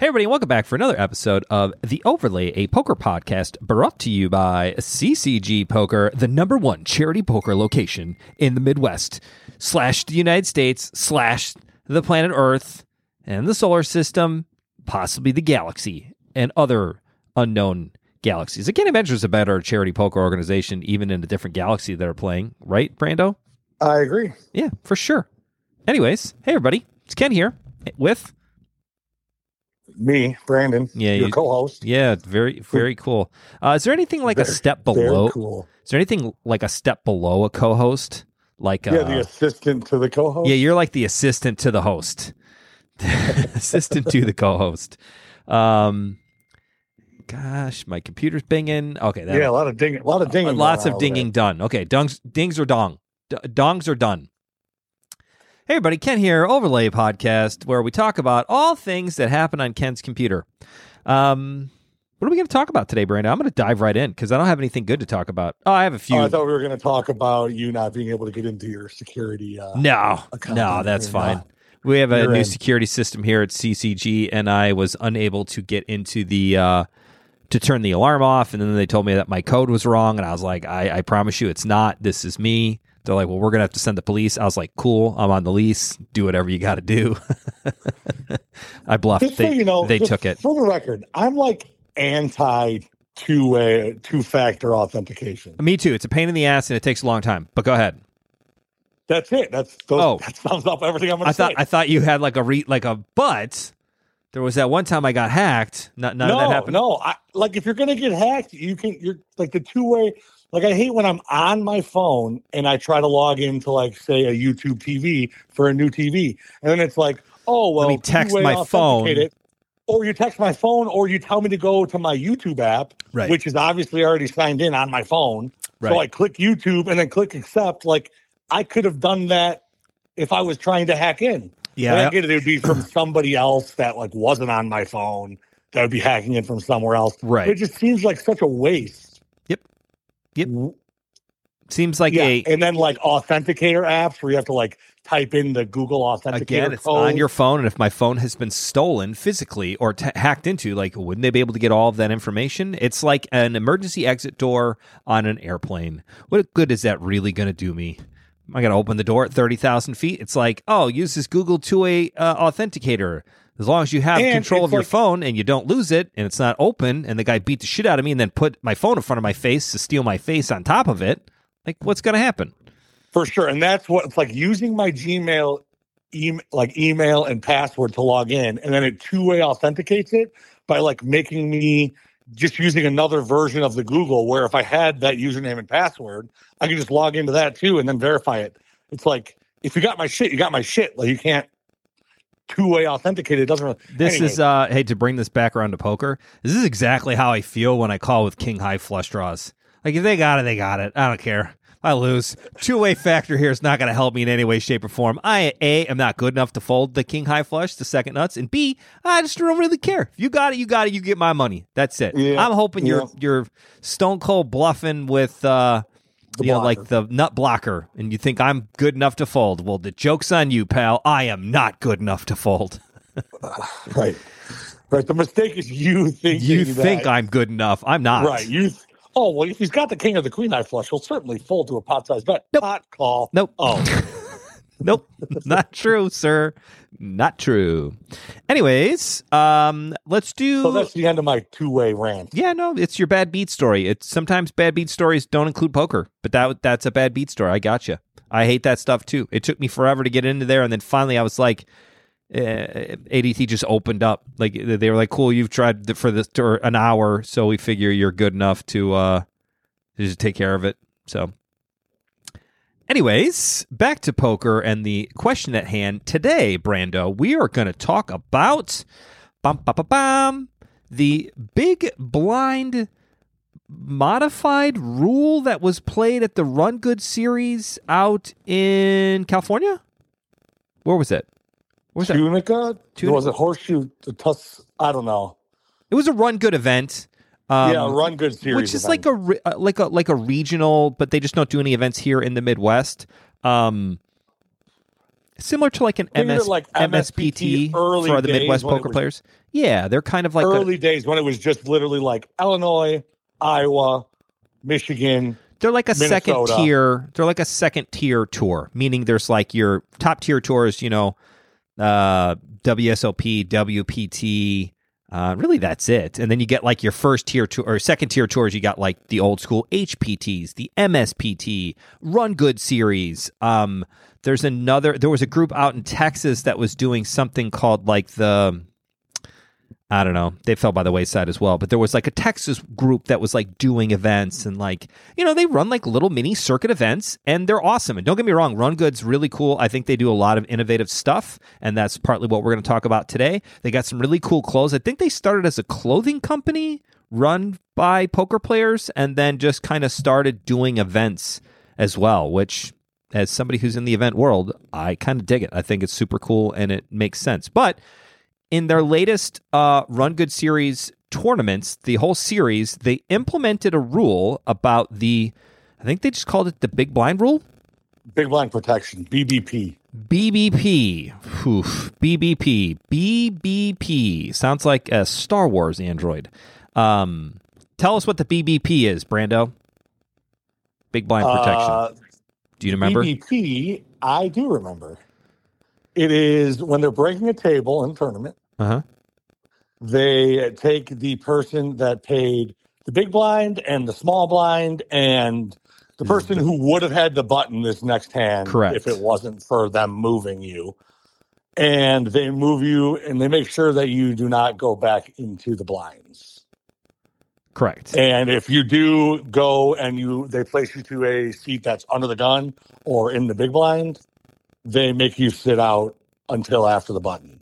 Hey everybody, welcome back for another episode of The Overlay, a poker podcast brought to you by CCG Poker, the #1 charity poker location in the Midwest, / the United States, / the planet Earth, and the solar system, possibly the galaxy, and other unknown galaxies. I can't imagine there's a better charity poker organization even in a different galaxy that are playing, right, Brando? I agree. Yeah, for sure. Anyways, hey everybody, it's Ken here with... me, Brandon, yeah, your co-host. Yeah, very, very cool. Is there anything like a step below? Cool. Is there anything like a step below a co-host? Like the assistant to the co-host. Yeah, you're like the assistant to the host, assistant to the co-host. Gosh, my computer's dinging. Okay, that, a lot of dinging, lots of dinging done. Okay, dongs are done. Hey everybody, Ken here, Overlay Podcast, where we talk about all things that happen on Ken's computer. What are we going to talk about today, Brandon? I'm going to dive right in because I don't have anything good to talk about. Oh, I have a few. Oh, I thought we were going to talk about you not being able to get into your security. No, that's fine. We have a new security system here at CCG, and I was unable to get into the to turn the alarm off, and then they told me that my code was wrong, and I was like, I promise you it's not. This is me. They're like, well, we're going to have to send the police. I was like, cool, I'm on the lease. Do whatever you got to do. I bluffed. They took it. For the record, I'm like anti two-factor authentication. Me too. It's a pain in the ass and it takes a long time, but go ahead. That's it. That sums up everything I'm going to say. I thought you had but there was that one time I got hacked. None of that happened. No, if you're going to get hacked, you're like the two-way... Like, I hate when I'm on my phone and I try to log into, say, a YouTube TV for a new TV. And then it's like, oh, well, let me text my phone. Or you text my phone or you tell me to go to my YouTube app, right, which is obviously already signed in on my phone. Right. So I click YouTube and then click accept. Like, I could have done that if I was trying to hack in. Yeah. But I get it would be from somebody else that, wasn't on my phone that would be hacking in from somewhere else. Right. It just seems like such a waste. Yep. Seems like and then authenticator apps where you have to type in the Google authenticator again. It's code on your phone, and if my phone has been stolen physically or hacked into, wouldn't they be able to get all of that information? It's like an emergency exit door on an airplane. What good is that really going to do me? Am I going to open the door at 30,000 feet? It's like, oh, use this Google two-way authenticator. As long as you have control of your phone and you don't lose it and it's not open and the guy beat the shit out of me and then put my phone in front of my face to steal my face on top of it, what's going to happen? For sure. And that's what it's like using my Gmail email and password to log in. And then it two-way authenticates it by making me just using another version of the Google where if I had that username and password, I could just log into that too and then verify it. It's like, if you got my shit, you got my shit. You can't two-way authenticated. Hey, to bring this back around to poker, this is exactly how I feel when I call with king high flush draws. If they got it, they got it. I don't care. I lose. Two-way factor here is not going to help me in any way, shape, or form. I, A, am not good enough to fold the king high flush, the second nuts, and B, I just don't really care. If you got it, you got it. You get my money. That's it. Yeah. I'm hoping you're stone cold bluffing with the nut blocker, and you think I'm good enough to fold. Well, the joke's on you, pal. I am not good enough to fold. Right. The mistake is you think I'm good enough. I'm not. Right. Oh, well, if he's got the king or the queen high flush, he'll certainly fold to a pot size bet. Nope. Pot call. Nope. Oh. Nope. Not true, sir. Not true. Anyways, let's do... So that's the end of my two-way rant. Yeah, no, it's your bad beat story. Sometimes bad beat stories don't include poker, but that's a bad beat story. I gotcha. I hate that stuff, too. It took me forever to get into there, and then finally I was like... ADT just opened up. They were like, cool, you've tried for this for an hour, so we figure you're good enough to just take care of it. So anyways, back to poker and the question at hand today, Brando. We are going to talk about the big blind modified rule that was played at the Run Good series out in California. Where was it? What was that? Tunica? Was it Horseshoe? I don't know. It was a Run Good event. A Run Good series, which is event. like a regional, but they just don't do any events here in the Midwest. Similar to an MSPT for the Midwest poker players. Yeah, they're kind of like early days when it was just literally like Illinois, Iowa, Michigan. They're like a Minnesota. Second tier. They're like a second tier tour, meaning there's like your top tier tours, you know, WSOP, WPT. Really, that's it. And then you get like your first tier tour or second tier tours. You got like the old school HPTs, the MSPT, Run Good series. There's another. There was a group out in Texas that was doing something called like the. I don't know. They fell by the wayside as well. But there was like a Texas group that was like doing events and like, you know, they run like little mini circuit events and they're awesome. And don't get me wrong, Run Good's really cool. I think they do a lot of innovative stuff. And that's partly what we're going to talk about today. They got some really cool clothes. I think they started as a clothing company run by poker players and then just kind of started doing events as well, which as somebody who's in the event world, I kind of dig it. I think it's super cool and it makes sense. But in their latest Run Good series tournaments, the whole series, they implemented a rule about the, I think they just called it the big blind rule? Big blind protection, BBP. BBP. Oof. BBP. BBP. Sounds like a Star Wars android. Tell us what the BBP is, Brando. Big blind protection. Do you remember? BBP, I do remember. It is when they're breaking a table in a tournament. Uh-huh. They take the person that paid the big blind and the small blind and the person who would have had the button this next hand. Correct. If it wasn't for them moving you. And they move you and they make sure that you do not go back into the blinds. Correct. And if you do go and they place you to a seat that's under the gun or in the big blind, they make you sit out until after the button.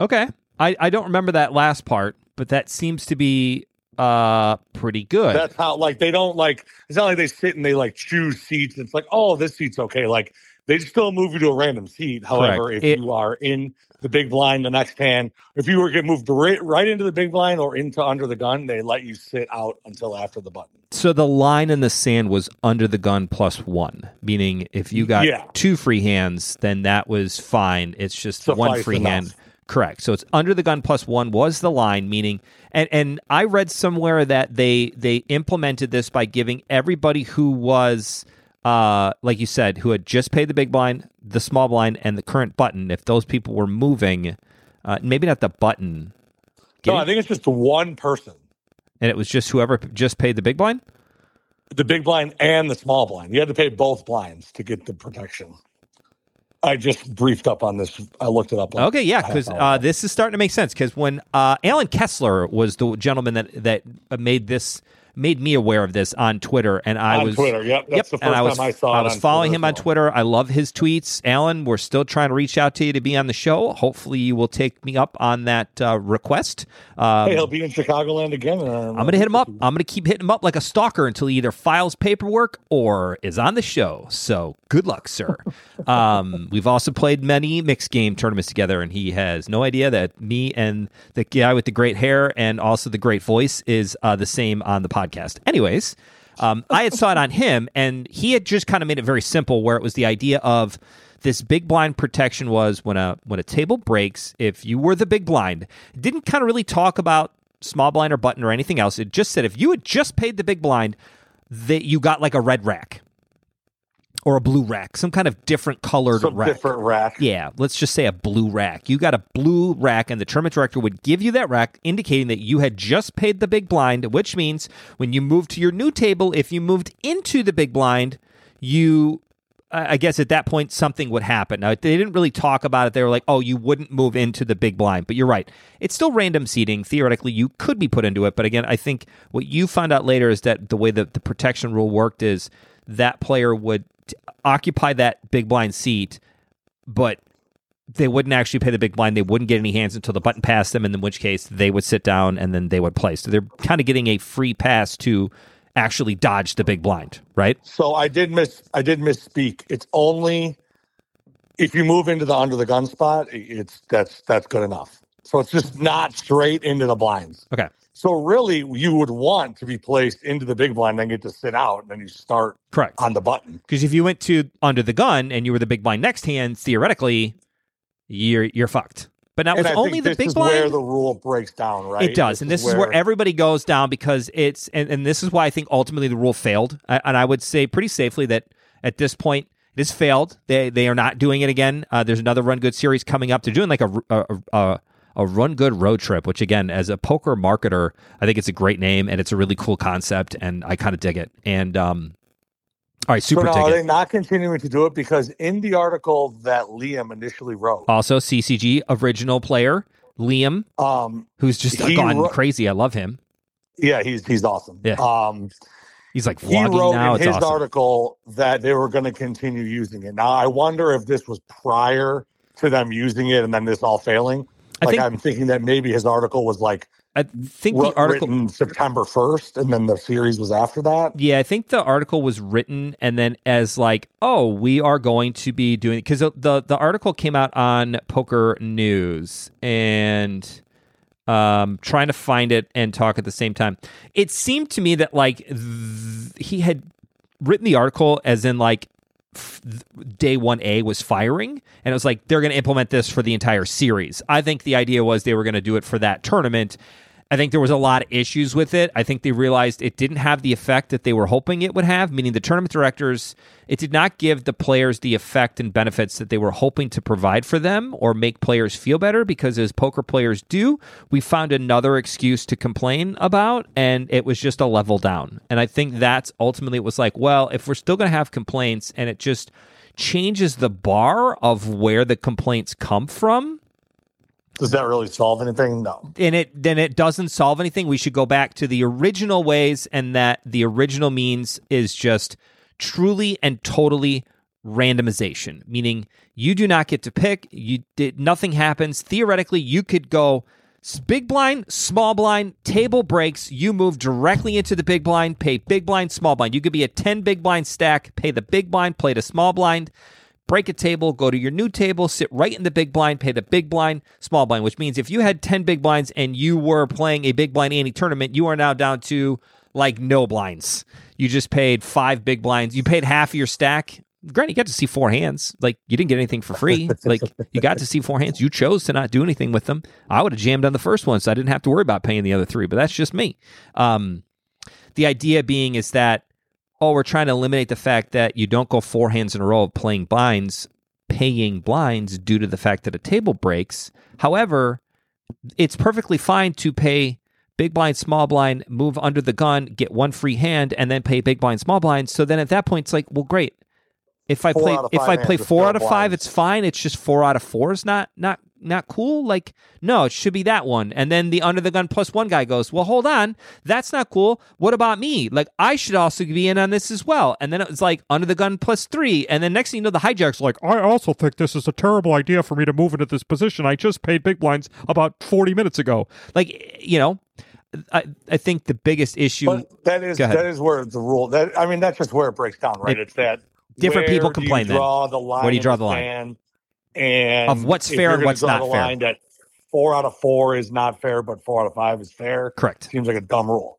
Okay. I don't remember that last part, but that seems to be pretty good. That's how, like, they don't, like, it's not like they sit and they, like, choose seats. It's like, oh, this seat's okay. Like, they still move you to a random seat. However, correct. If you are in the big blind, the next hand, if you were to get moved right into the big blind or into under the gun, they let you sit out until after the button. So the line in the sand was under the gun +1, meaning if you got two free hands, then that was fine. It's just one free hand. Correct. So it's under the gun +1 was the line, meaning, and I read somewhere that they implemented this by giving everybody who was, like you said, who had just paid the big blind, the small blind, and the current button, if those people were moving, maybe not the button. No, I think it's just one person. And it was just whoever just paid the big blind? The big blind and the small blind. You had to pay both blinds to get the protection. I just briefed up on this. I looked it up. Okay, yeah, because this is starting to make sense. Because when Alan Kessler was the gentleman that made me aware of this on Twitter, and I was following him on Twitter. I love his tweets. Alan, we're still trying to reach out to you to be on the show. Hopefully you will take me up on that request. Hey, he'll be in Chicagoland again. I'm going to hit him up. I'm going to keep hitting him up like a stalker until he either files paperwork or is on the show. So good luck, sir. We've also played many mixed game tournaments together, and he has no idea that me and the guy with the great hair and also the great voice is the same on the podcast. Anyways, I had saw it on him, and he had just kind of made it very simple, where it was the idea of this big blind protection was when a table breaks, if you were the big blind, it didn't kind of really talk about small blind or button or anything else. It just said if you had just paid the big blind, that you got like a red rack or a blue rack, some kind of different colored rack. Different rack. Yeah, let's just say a blue rack. You got a blue rack, and the tournament director would give you that rack, indicating that you had just paid the big blind, which means when you moved to your new table, if you moved into the big blind, you, I guess at that point, something would happen. Now, they didn't really talk about it. They were like, oh, you wouldn't move into the big blind, but you're right. It's still random seating. Theoretically, you could be put into it, but again, I think what you found out later is that the way that the protection rule worked is that player would occupy that big blind seat, but they wouldn't actually pay the big blind. They wouldn't get any hands until the button passed them, and in which case they would sit down and then they would play. So they're kind of getting a free pass to actually dodge the big blind, right? So I did misspeak. It's only if you move into the under the gun spot, that's good enough. So it's just not straight into the blinds. Okay. So really, you would want to be placed into the big blind and get to sit out, and then you start correct on the button. Because if you went to under the gun and you were the big blind next hand, theoretically, you're fucked. But now it's only the big blind. This is where the rule breaks down, right? It does. And this is where everybody goes down because it's, and this is why I think ultimately the rule failed. And I would say pretty safely that at this point, it has failed. They are not doing it again. There's another Run Good series coming up. They're doing like a Run Good road trip, which again, as a poker marketer, I think it's a great name and it's a really cool concept and I kind of dig it. And, all right, super ticket. Are they not continuing to do it? Because in the article that Liam initially wrote, also CCG original player Liam, who's just gone crazy. I love him. Yeah, he's awesome. Yeah. He's like vlogging now. It's awesome. He wrote in his article that they were going to continue using it. Now I wonder if this was prior to them using it and then this all failing. I'm thinking that maybe his article was like. I think the article written September 1st and then the series was after that. Yeah, I think the article was written and then as like, oh, we are going to be doing because the article came out on Poker News and trying to find it and talk at the same time. It seemed to me that like he had written the article as in like day 1A was firing and it was like they're going to implement this for the entire series. I think the idea was they were going to do it for that tournament. I think there was a lot of issues with it. I think they realized it didn't have the effect that they were hoping it would have, meaning the tournament directors, it did not give the players the effect and benefits that they were hoping to provide for them or make players feel better because as poker players do, we found another excuse to complain about and it was just a level down. And I think that's ultimately it was like, well, if we're still going to have complaints and it just changes the bar of where the complaints come from, does that really solve anything? No. And it doesn't solve anything. We should go back to the original ways and that the original means is just truly and totally randomization, meaning you do not get to pick. Nothing happens. Theoretically, you could go big blind, small blind, table breaks. You move directly into the big blind, pay big blind, small blind. You could be a 10 big blind stack, pay the big blind, play the small blind. Break a table, go to your new table, sit right in the big blind, pay the big blind, small blind, which means if you had 10 big blinds and you were playing a big blind ante tournament, you are now down to like no blinds. You just paid 5 big blinds. You paid half of your stack. Granted, you got to see 4 hands. Like you didn't get anything for free. Like you got to see 4 hands. You chose to not do anything with them. I would have jammed on the first one, so I didn't have to worry about paying the other 3, but that's just me. The idea being is that we're trying to eliminate the fact that you don't go 4 hands in a row of paying blinds due to the fact that a table breaks. However, it's perfectly fine to pay big blind, small blind, move under the gun, get 1 free hand, and then pay big blind, small blind. So then at that point, it's like, well, great. If I play 4 out of 5, it's fine. It's just 4 out of 4 is not cool. Like, no, it should be that one. And then the under the gun +1 guy goes, well, hold on, that's not cool. What about me? Like, I should also be in on this as well. And then it was like under the gun +3. And then next thing you know, the hijack's like, I also think this is a terrible idea for me to move into this position. I just paid big blinds about 40 minutes ago. Like, you know, I think the biggest issue. But that is where the rule that, I mean, that's just where it breaks down, right? It's that different people complain then. Where do you draw the line? And of what's fair and what's not fair. Line that 4 out of 4 is not fair, but 4 out of 5 is fair. Correct. Seems like a dumb rule.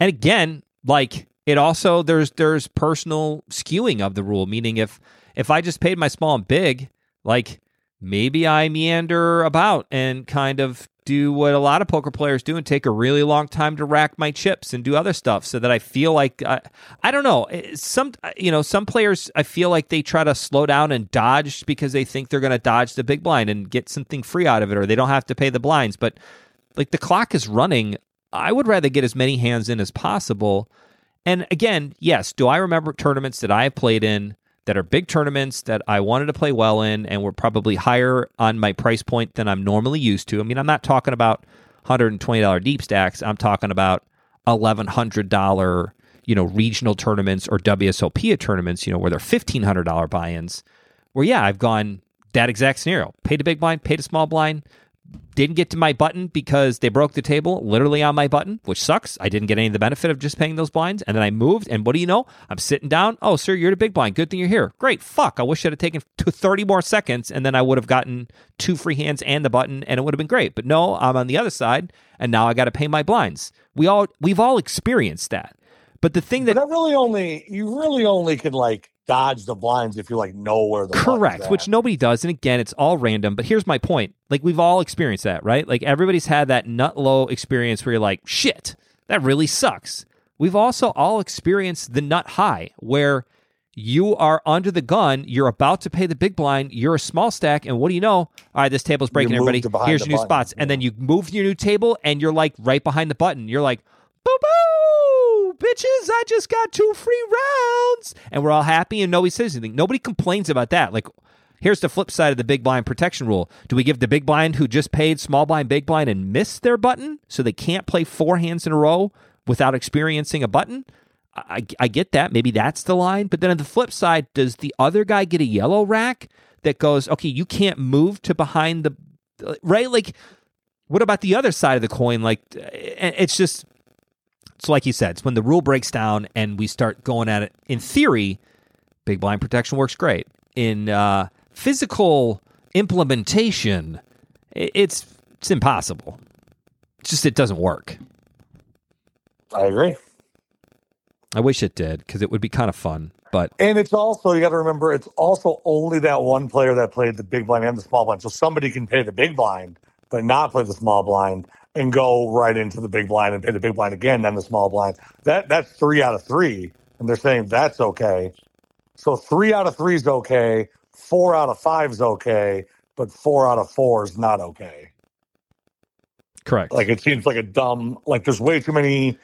And again, like it also there's personal skewing of the rule, meaning if I just paid my small and big, like maybe I meander about and kind of do what a lot of poker players do and take a really long time to rack my chips and do other stuff so that I feel like, I don't know, some players, I feel like they try to slow down and dodge because they think they're going to dodge the big blind and get something free out of it or they don't have to pay the blinds. But like the clock is running. I would rather get as many hands in as possible. And again, yes, do I remember tournaments that I have played in that are big tournaments that I wanted to play well in and were probably higher on my price point than I'm normally used to. I mean, I'm not talking about $120 deep stacks. I'm talking about $1,100, regional tournaments or WSOP tournaments, where they're $1,500 buy-ins. Where, yeah, I've gone that exact scenario. Paid a big blind, paid a small blind, didn't get to my button because they broke the table literally on my button, which sucks. I didn't get any of the benefit of just paying those blinds. And then I moved, and what do you know? I'm sitting down. Oh, sir, you're the big blind. Good thing you're here. Great. Fuck. I wish I'd have taken 30 more seconds, and then I would have gotten 2 free hands and the button, and it would have been great. But no, I'm on the other side, and now I got to pay my blinds. We've all experienced that. But the thing that really only can dodge the blinds if you like know where the correct, which nobody does. And again, it's all random. But here's my point: like we've all experienced that, right? Like everybody's had that nut low experience where you're like, shit, that really sucks. We've also all experienced the nut high where you are under the gun. You're about to pay the big blind. You're a small stack, and what do you know? All right, this table's breaking. Everybody, here's your new spots, and then you move to your new table, and you're like right behind the button. You're like, boo boo, bitches! I just got 2 free rounds, and we're all happy, and nobody says anything. Nobody complains about that. Like, here's the flip side of the big blind protection rule: do we give the big blind who just paid small blind, big blind, and missed their button, so they can't play 4 hands in a row without experiencing a button? I get that. Maybe that's the line. But then on the flip side, does the other guy get a yellow rack that goes, okay, you can't move to behind the, right? Like, what about the other side of the coin? Like, it's just, it's like you said, it's when the rule breaks down and we start going at it. In theory, big blind protection works great. In physical implementation, it's impossible. It's just, it doesn't work. I agree. I wish it did, because it would be kind of fun. But and it's also, you got to remember, it's also only that one player that played the big blind and the small blind. So somebody can pay the big blind, but not play the small blind, and go right into the big blind and pay the big blind again, then the small blind. That's 3 out of 3, and they're saying that's okay. So 3 out of 3 is okay, 4 out of 5 is okay, but 4 out of 4 is not okay. Correct. Like, it seems like a dumb, like there's way too many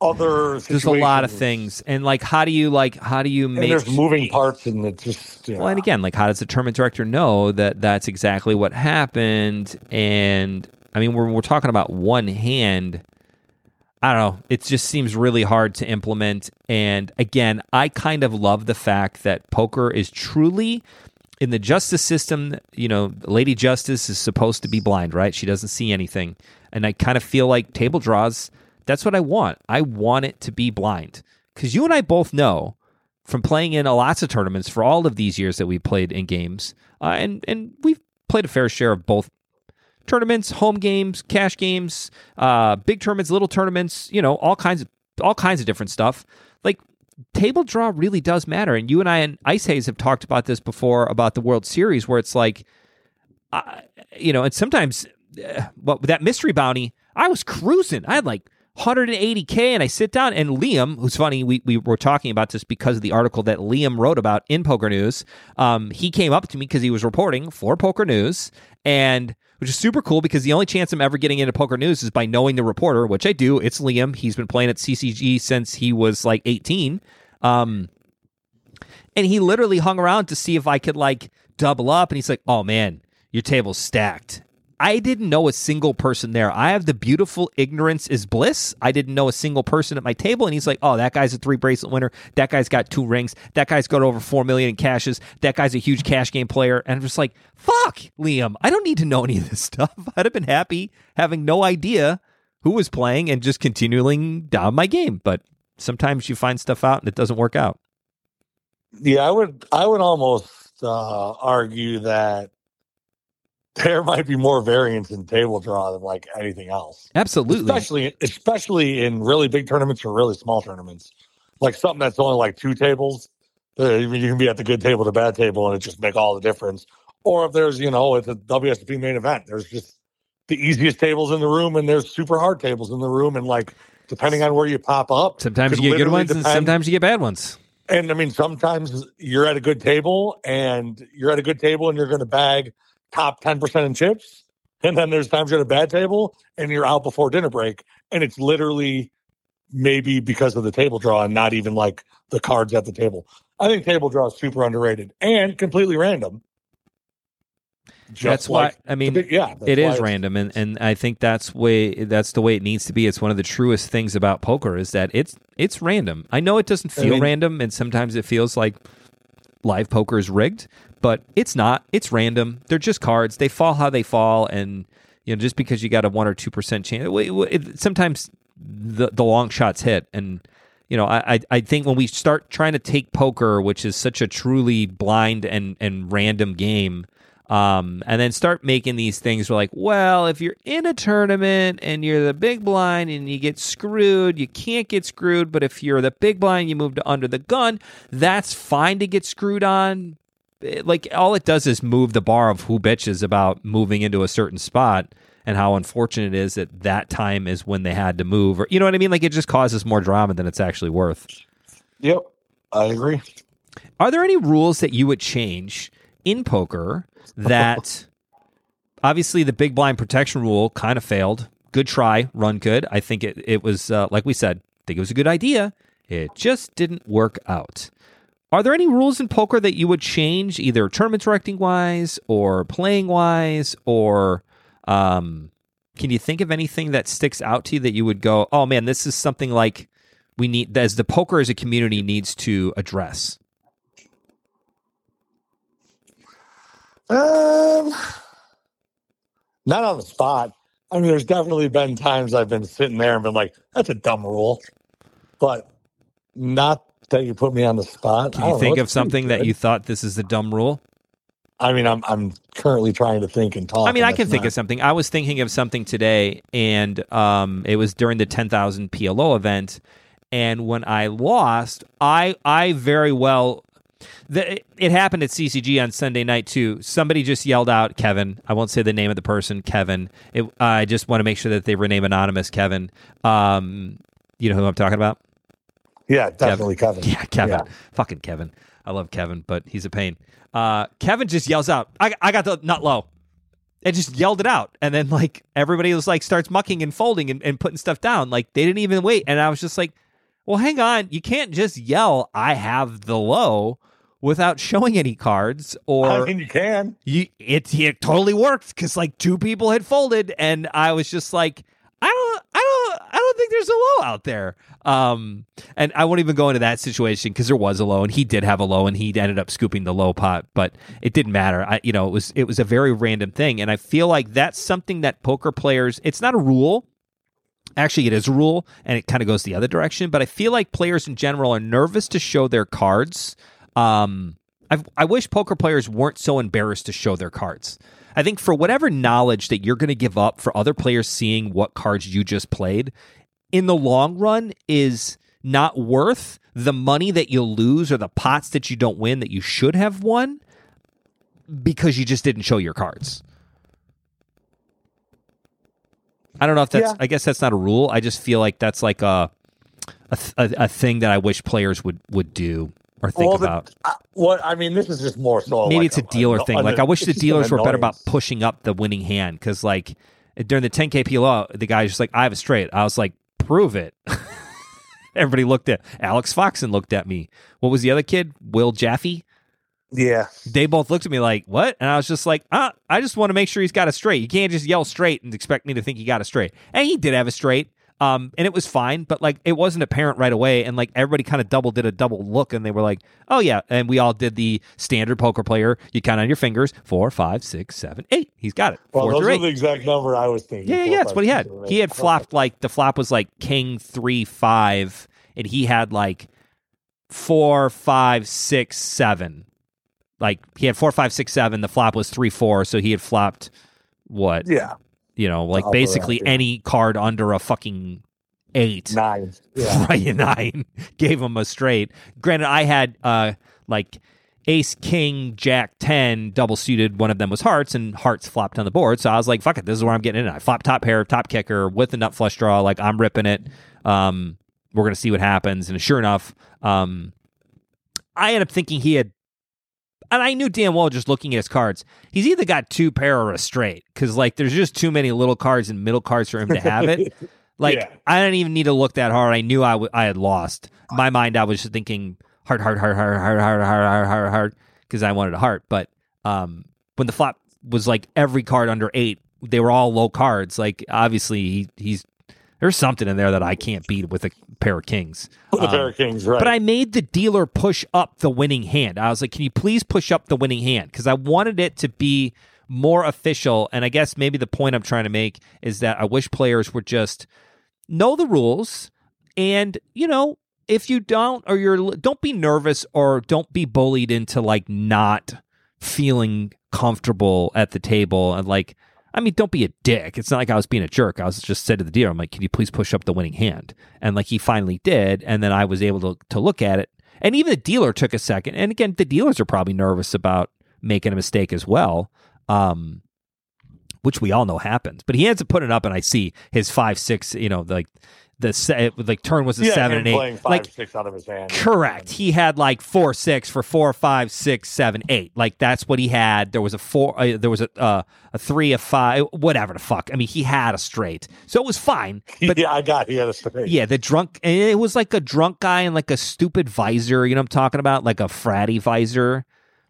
other situations. There's a lot of things, and how do you make, and there's moving parts, and it just well, and again, like, how does the tournament director know that that's exactly what happened? And I mean, we're talking about one hand. I don't know. It just seems really hard to implement. And again, I kind of love the fact that poker is truly in the justice system. You know, Lady Justice is supposed to be blind, right? She doesn't see anything, and I kind of feel like table draws. That's what I want. I want it to be blind. Because you and I both know from playing in lots of tournaments for all of these years that we played in games, and we've played a fair share of both tournaments, home games, cash games, big tournaments, little tournaments, you know, all kinds of different stuff. Like, table draw really does matter. And you and I and IceHaze have talked about this before, about the World Series, where it's like, you know, and sometimes with that mystery bounty, I was cruising. I had like 180K, and I sit down, and Liam, who's funny, we were talking about this because of the article that Liam wrote about in Poker News. He came up to me because he was reporting for Poker News, and which is super cool, because the only chance I'm ever getting into Poker News is by knowing the reporter, which I do. It's Liam. He's been playing at CCG since he was like 18. And he literally hung around to see if I could like double up, and he's like, oh man, your table's stacked. I didn't know a single person there. I have the beautiful ignorance is bliss. I didn't know a single person at my table. And he's like, oh, that guy's a 3-bracelet winner. That guy's got 2 rings. That guy's got over $4 million in cashes. That guy's a huge cash game player. And I'm just like, fuck, Liam. I don't need to know any of this stuff. I'd have been happy having no idea who was playing and just continuing down my game. But sometimes you find stuff out and it doesn't work out. Yeah, I would almost argue that there might be more variance in table draw than like anything else. Absolutely. Especially in really big tournaments or really small tournaments. Like something that's only like 2 tables. You can be at the good table to bad table and it just make all the difference. Or if there's, you know, it's a WSOP main event, there's just the easiest tables in the room and there's super hard tables in the room. And like, depending on where you pop up, sometimes you get good ones and sometimes you get bad ones. And I mean, sometimes you're at a good table and you're going to bag top 10% in chips, and then there's times you're at a bad table and you're out before dinner break, and it's literally maybe because of the table draw and not even like the cards at the table. I think table draw is super underrated and completely random. That's why, I mean, yeah, it is random, and I think that's the way it needs to be. It's one of the truest things about poker is that it's random. I know it doesn't feel random, and sometimes it feels like live poker is rigged, but it's not. It's random. They're just cards. They fall how they fall, and you know, just because you got a 1 or 2% chance, sometimes the long shots hit. And you know, I think when we start trying to take poker, which is such a truly blind and random game, And then start making these things where, like, well, if you're in a tournament and you're the big blind and you get screwed, you can't get screwed. But if you're the big blind, you move to under the gun, that's fine to get screwed on. Like, all it does is move the bar of who bitches about moving into a certain spot and how unfortunate it is that that time is when they had to move. Or, you know what I mean? Like, it just causes more drama than it's actually worth. Yep, I agree. Are there any rules that you would change in poker that obviously the big blind protection rule kind of failed? Good try, Run Good. I think it was, like we said, I think it was a good idea. It just didn't work out. Are there any rules in poker that you would change, either tournament directing wise or playing wise, or can you think of anything that sticks out to you that you would go, oh man, this is something like we need, as the poker as a community needs to address? Not on the spot. I mean, there's definitely been times I've been sitting there and been like, that's a dumb rule, but not that you put me on the spot. Can you think of something that you thought this is a dumb rule? I mean, I'm currently trying to think and talk. I mean, I can think of something. I was thinking of something today, and it was during the 10,000 PLO event, and when I lost, I very well... It happened at CCG on Sunday night too. Somebody just yelled out, Kevin. I won't say the name of the person, Kevin. I just want to make sure that they rename anonymous Kevin. You know who I'm talking about? Yeah, definitely Kevin. Yeah, Kevin. Yeah. Fucking Kevin. I love Kevin, but he's a pain. Kevin just yells out, I got the nut low. It just yelled it out. And then like everybody was like starts mucking and folding and putting stuff down. Like they didn't even wait. And I was just like, well, hang on. You can't just yell, I have the low, without showing any cards. Or I mean, you can. It totally worked because like two people had folded, and I was just like, I don't think there's a low out there. And I won't even go into that situation because there was a low, and he did have a low, and he ended up scooping the low pot, but it didn't matter. It was a very random thing, and I feel like that's something that poker players. It's not a rule. Actually, it is a rule, and it kind of goes the other direction. But I feel like players in general are nervous to show their cards. I wish poker players weren't so embarrassed to show their cards. I think for whatever knowledge that you're going to give up for other players seeing what cards you just played, in the long run is not worth the money that you lose or the pots that you don't win that you should have won because you just didn't show your cards. I don't know if that's... Yeah. I guess that's not a rule. I just feel like that's like a thing that I wish players would do or think about. This is just more so... Maybe like it's a dealer thing. Like, I wish the dealers were better about pushing up the winning hand because, like, during the 10K PLO, the guy's just like, I have a straight. I was like, prove it. Everybody looked at... Alex Foxen looked at me. What was the other kid? Will Jaffe? Yeah. They both looked at me like, what? And I was just like, I just want to make sure he's got a straight. You can't just yell straight and expect me to think he got a straight. And he did have a straight. And it was fine, but like it wasn't apparent right away. And like everybody kind of did a double look, and they were like, oh yeah. And we all did the standard poker player. You count on your fingers 4, 5, 6, 7, 8. He's got it. Well, those are the exact number I was thinking. Yeah, that's what he had. He had flopped like the flop was like king 3, 5, and he had like 4, 5, 6, 7. Like he had 4, 5, 6, 7. The flop was 3, 4. So he had flopped what? Yeah. You know, like basically any card under a fucking 8. 9. Yeah. Right, 9. Gave him a straight. Granted, I had like ace, king, jack, 10, double suited. One of them was hearts, and hearts flopped on the board. So I was like, fuck it. This is where I'm getting in. I flopped top pair, top kicker with a nut flush draw. Like I'm ripping it. We're going to see what happens. And sure enough, I ended up thinking he had... And I knew damn well just looking at his cards, he's either got two pair or a straight because like there's just too many little cards and middle cards for him to have it. Like yeah. I didn't even need to look that hard. I knew I had lost. In my mind, I was just thinking hard because I wanted a heart. But when the flop was like every card under 8, they were all low cards. Like obviously he's there's something in there that I can't beat with a pair of kings. With a pair of kings, right. But I made the dealer push up the winning hand. I was like, can you please push up the winning hand? Because I wanted it to be more official. And I guess maybe the point I'm trying to make is that I wish players would just know the rules. And, you know, if you don't, or don't be nervous or don't be bullied into like not feeling comfortable at the table. And like, I mean, don't be a dick. It's not like I was being a jerk. I was just said to the dealer, I'm like, can you please push up the winning hand? And like, he finally did. And then I was able to look at it. And even the dealer took a second. And again, the dealers are probably nervous about making a mistake as well, which we all know happens. But he ends up putting it up, and I see his 5-6, you know, like the like turn was a 7 and 8. Playing 5-6 out of his hand. Correct. He had like 4-6 for 4, 5, 6, 7, 8. Like that's what he had. There was a 4. There was a 3, a 5, whatever the fuck. I mean, he had a straight, so it was fine. But, yeah, I got. He had a straight. Yeah, the drunk. And it was like a drunk guy and like a stupid visor. You know what I'm talking about? Like a fratty visor.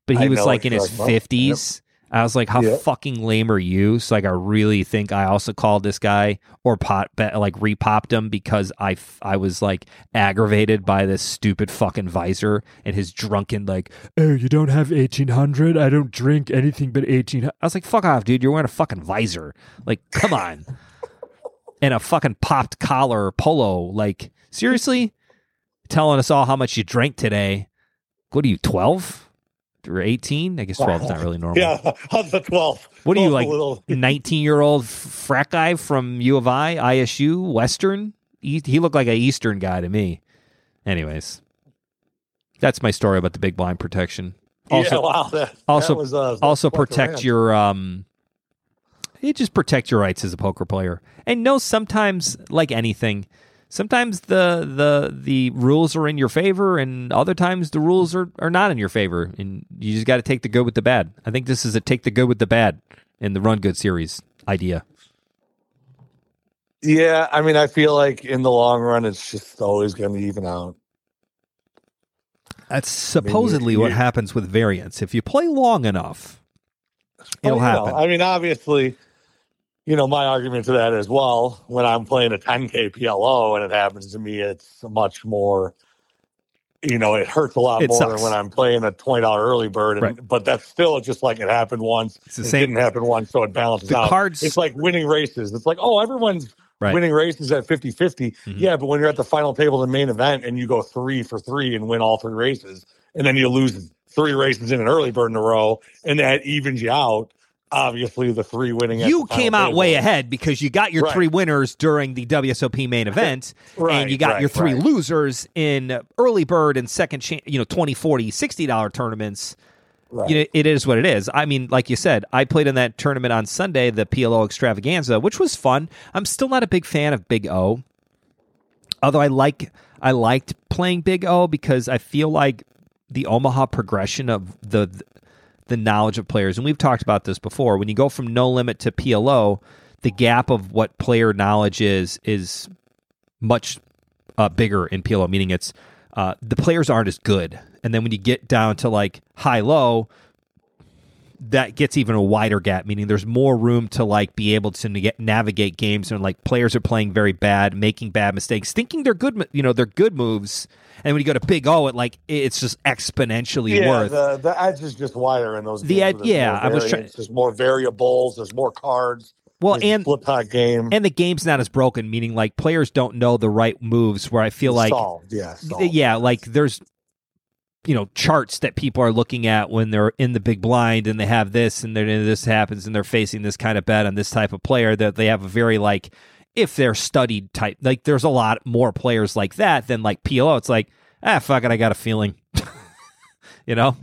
But he was like in his 50s. Yep. I was like, how fucking lame are you? So like, I really think I also called this guy or repopped him because I was like aggravated by this stupid fucking visor and his drunken like, oh, you don't have 1800? I don't drink anything but 1800. I was like, fuck off, dude. You're wearing a fucking visor. Like, come on. And a fucking popped collar polo. Like, seriously? Telling us all how much you drank today. What are you, 12? Or 18? I guess 12 is not really normal. Yeah, on the 12th. What are you, like, 19-year-old frat guy from U of I, ISU, Western? He looked like an Eastern guy to me. Anyways, that's my story about the big blind protection. Also, also protect your... You just protect your rights as a poker player. And no, sometimes, like anything... Sometimes the rules are in your favor, and other times the rules are not in your favor, and you just got to take the good with the bad. I think this is a take the good with the bad in the Run Good series idea. Yeah, I mean, I feel like in the long run, it's just always going to even out. That's supposedly what happens with variance. If you play long enough, it'll happen. I mean, obviously... You know, my argument to that as well, when I'm playing a 10K PLO and it happens to me, it's much more, you know, it hurts a lot more than when I'm playing a $20 early bird. And, right. But that's still just like it happened once. It's the same. It didn't happen once, so it balances out. Cards... It's like winning races. It's like, oh, everyone's winning races at 50-50. Mm-hmm. Yeah, but when you're at the final table of the main event and you go 3 for 3 and win all 3 races, and then you lose 3 races in an early bird in a row, and that evens you out. Obviously, the 3 winning. You came out way ahead because you got your 3 winners during the WSOP main event, and you got your 3 losers in early bird and second chance, you know, $20, $40, $60 tournaments. Right. You know, it is what it is. I mean, like you said, I played in that tournament on Sunday, the PLO Extravaganza, which was fun. I'm still not a big fan of Big O, although I liked playing Big O because I feel like the Omaha progression of the knowledge of players, and we've talked about this before, when you go from no limit to PLO, the gap of what player knowledge is much bigger in PLO, meaning it's the players aren't as good. And then when you get down to like high-low, that gets even a wider gap, meaning there's more room to like be able to navigate games, and like players are playing very bad, making bad mistakes, thinking they're good, you know, they're good moves. And when you go to Big O, it's just exponentially worse. The edge is just wider in those. There's more variables. There's more cards. Well, and flip hot game, and the game's not as broken, meaning like players don't know the right moves. Where I feel like like there's. You know, charts that people are looking at when they're in the big blind and they have this and this happens and they're facing this kind of bet on this type of player, that they have a very like, if they're studied type, like there's a lot more players like that than like PLO. It's like, fuck it, I got a feeling, you know?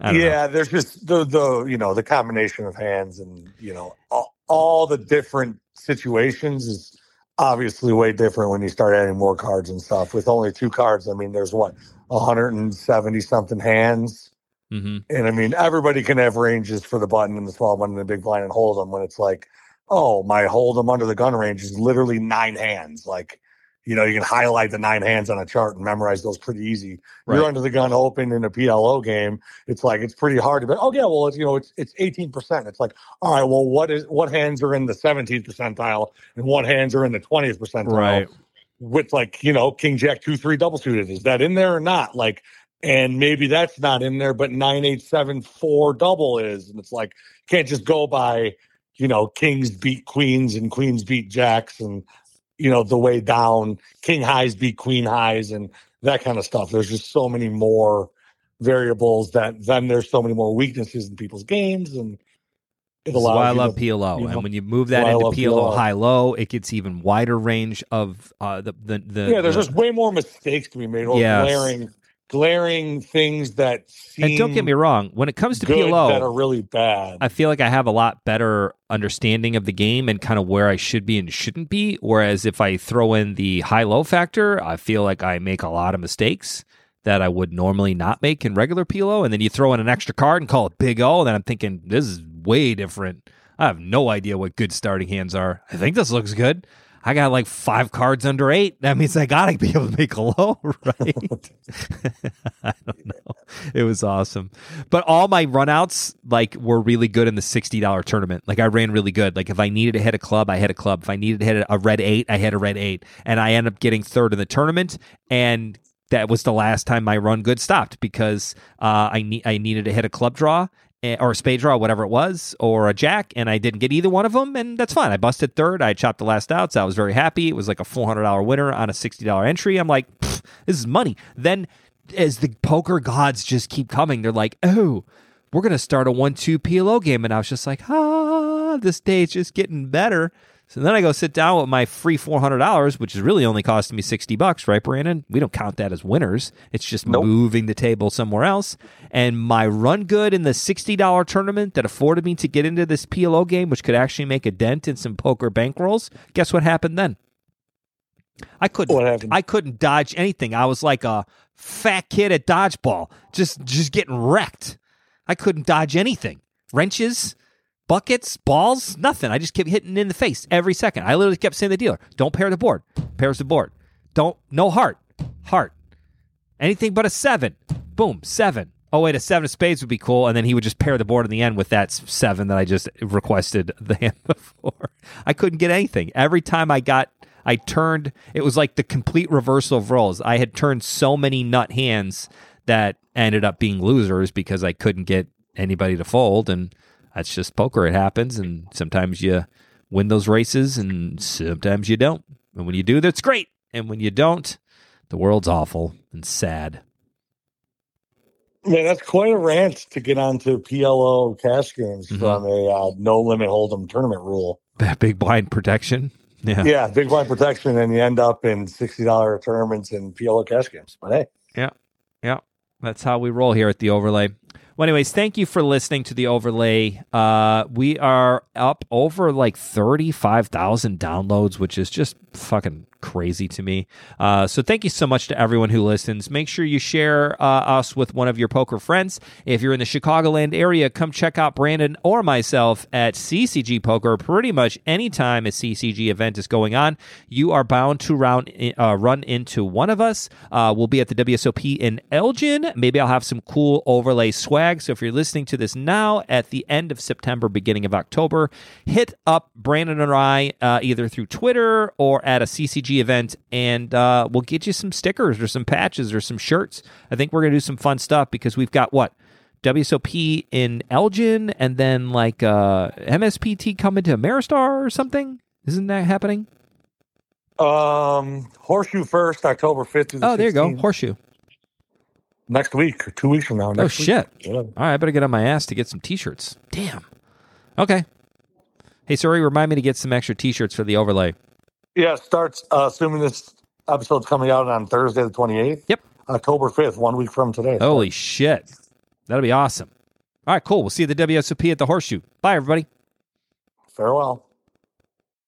I don't know. There's just the combination of hands and, you know, all the different situations is obviously way different when you start adding more cards and stuff. With only 2 cards, I mean, there's 170 something hands. Mm-hmm. And I mean, everybody can have ranges for the button and the small one and the big blind and hold them, when it's like, oh, my hold them under the gun range is literally 9 hands. Like, you know, you can highlight the 9 hands on a chart and memorize those pretty easy. Right. You're under the gun open in a PLO game. It's like, it's pretty hard to be, it's 18%. It's like, all right, well, what hands are in the 17th percentile and what hands are in the 20th percentile? Right. With like, you know, King Jack 2-3 double suited, is that in there or not? Like, and maybe that's not in there, but 9-8-7-4 double is, and it's like, can't just go by, you know, kings beat queens and queens beat jacks, and you know, the way down, king highs beat queen highs, and that kind of stuff. There's just so many more variables that then there's so many more weaknesses in people's games. And it allows why I love PLO. And when you move that into PLO high-low, it gets even wider range of there's just way more mistakes to be made or glaring things that seem and don't get me wrong, when it comes to PLO that are really bad, I feel like I have a lot better understanding of the game and kind of where I should be and shouldn't be. Whereas if I throw in the high-low factor, I feel like I make a lot of mistakes that I would normally not make in regular PLO. And then you throw in an extra card and call it Big O, and then I'm thinking, this is way different. I have no idea what good starting hands are. I think this looks good. I got like 5 cards under 8. That means I got to be able to make a low, right? I don't know. It was awesome. But all my runouts like were really good in the $60 tournament. Like I ran really good. Like if I needed to hit a club, I hit a club. If I needed to hit a red 8, I hit a red 8. And I ended up getting third in the tournament. And that was the last time my run good stopped because I needed to hit a club draw or a spade draw, whatever it was, or a jack, and I didn't get either one of them, and that's fine. I busted third. I chopped the last outs. I was very happy. It was like a $400 winner on a $60 entry. I'm like, this is money. Then as the poker gods just keep coming, they're like, oh, we're going to start a 1-2 PLO game. And I was just like, this day is just getting better. So then I go sit down with my free $400, which is really only costing me $60, right, Brandon? We don't count that as winners. It's just moving the table somewhere else. And my run good in the $60 tournament that afforded me to get into this PLO game, which could actually make a dent in some poker bankrolls, guess what happened then? I couldn't dodge anything. I was like a fat kid at dodgeball, just getting wrecked. I couldn't dodge anything. Wrenches, buckets, balls, nothing. I just kept hitting in the face every second. I literally kept saying to the dealer, don't pair the board. Pairs the board. No heart. Heart. Anything but a 7. Boom, 7. Oh, wait, a 7 of spades would be cool. And then he would just pair the board in the end with that 7 that I just requested the hand before. I couldn't get anything. Every time I turned, it was like the complete reversal of roles. I had turned so many nut hands that ended up being losers because I couldn't get anybody to fold, and that's just poker. It happens, and sometimes you win those races, and sometimes you don't. And when you do, that's great. And when you don't, the world's awful and sad. Yeah, that's quite a rant to get onto PLO cash games from a no-limit hold'em tournament rule. That big blind protection. Yeah, big blind protection, and you end up in $60 tournaments and PLO cash games. But hey. Yeah. That's how we roll here at the Overlay. Well, anyways, thank you for listening to the Overlay. We are up over like 35,000 downloads, which is just fucking crazy to me. So thank you so much to everyone who listens. Make sure you share us with one of your poker friends. If you're in the Chicagoland area, come check out Brandon or myself at CCG Poker. Pretty much any time a CCG event is going on, you are bound to run into one of us. We'll be at the WSOP in Elgin. Maybe I'll have some cool Overlay swag. So if you're listening to this now at the end of September, beginning of October, hit up Brandon or I either through Twitter or at a CCG event, and we'll get you some stickers or some patches or some shirts. I think we're going to do some fun stuff because we've got WSOP in Elgin and then like MSPT coming to Ameristar or something. Isn't that happening? Horseshoe first, October 5th through the 16th. Oh, there you go. Horseshoe. Next week, 2 weeks from now. Oh, shit. Yeah. All right, I better get on my ass to get some T-shirts. Damn. Okay. Hey, sorry, remind me to get some extra T-shirts for the Overlay. Yeah, it starts, assuming this episode's coming out on Thursday the 28th. Yep. October 5th, 1 week from today. Holy shit. That'll be awesome. All right, cool. We'll see you at the WSOP at the Horseshoe. Bye, everybody. Farewell.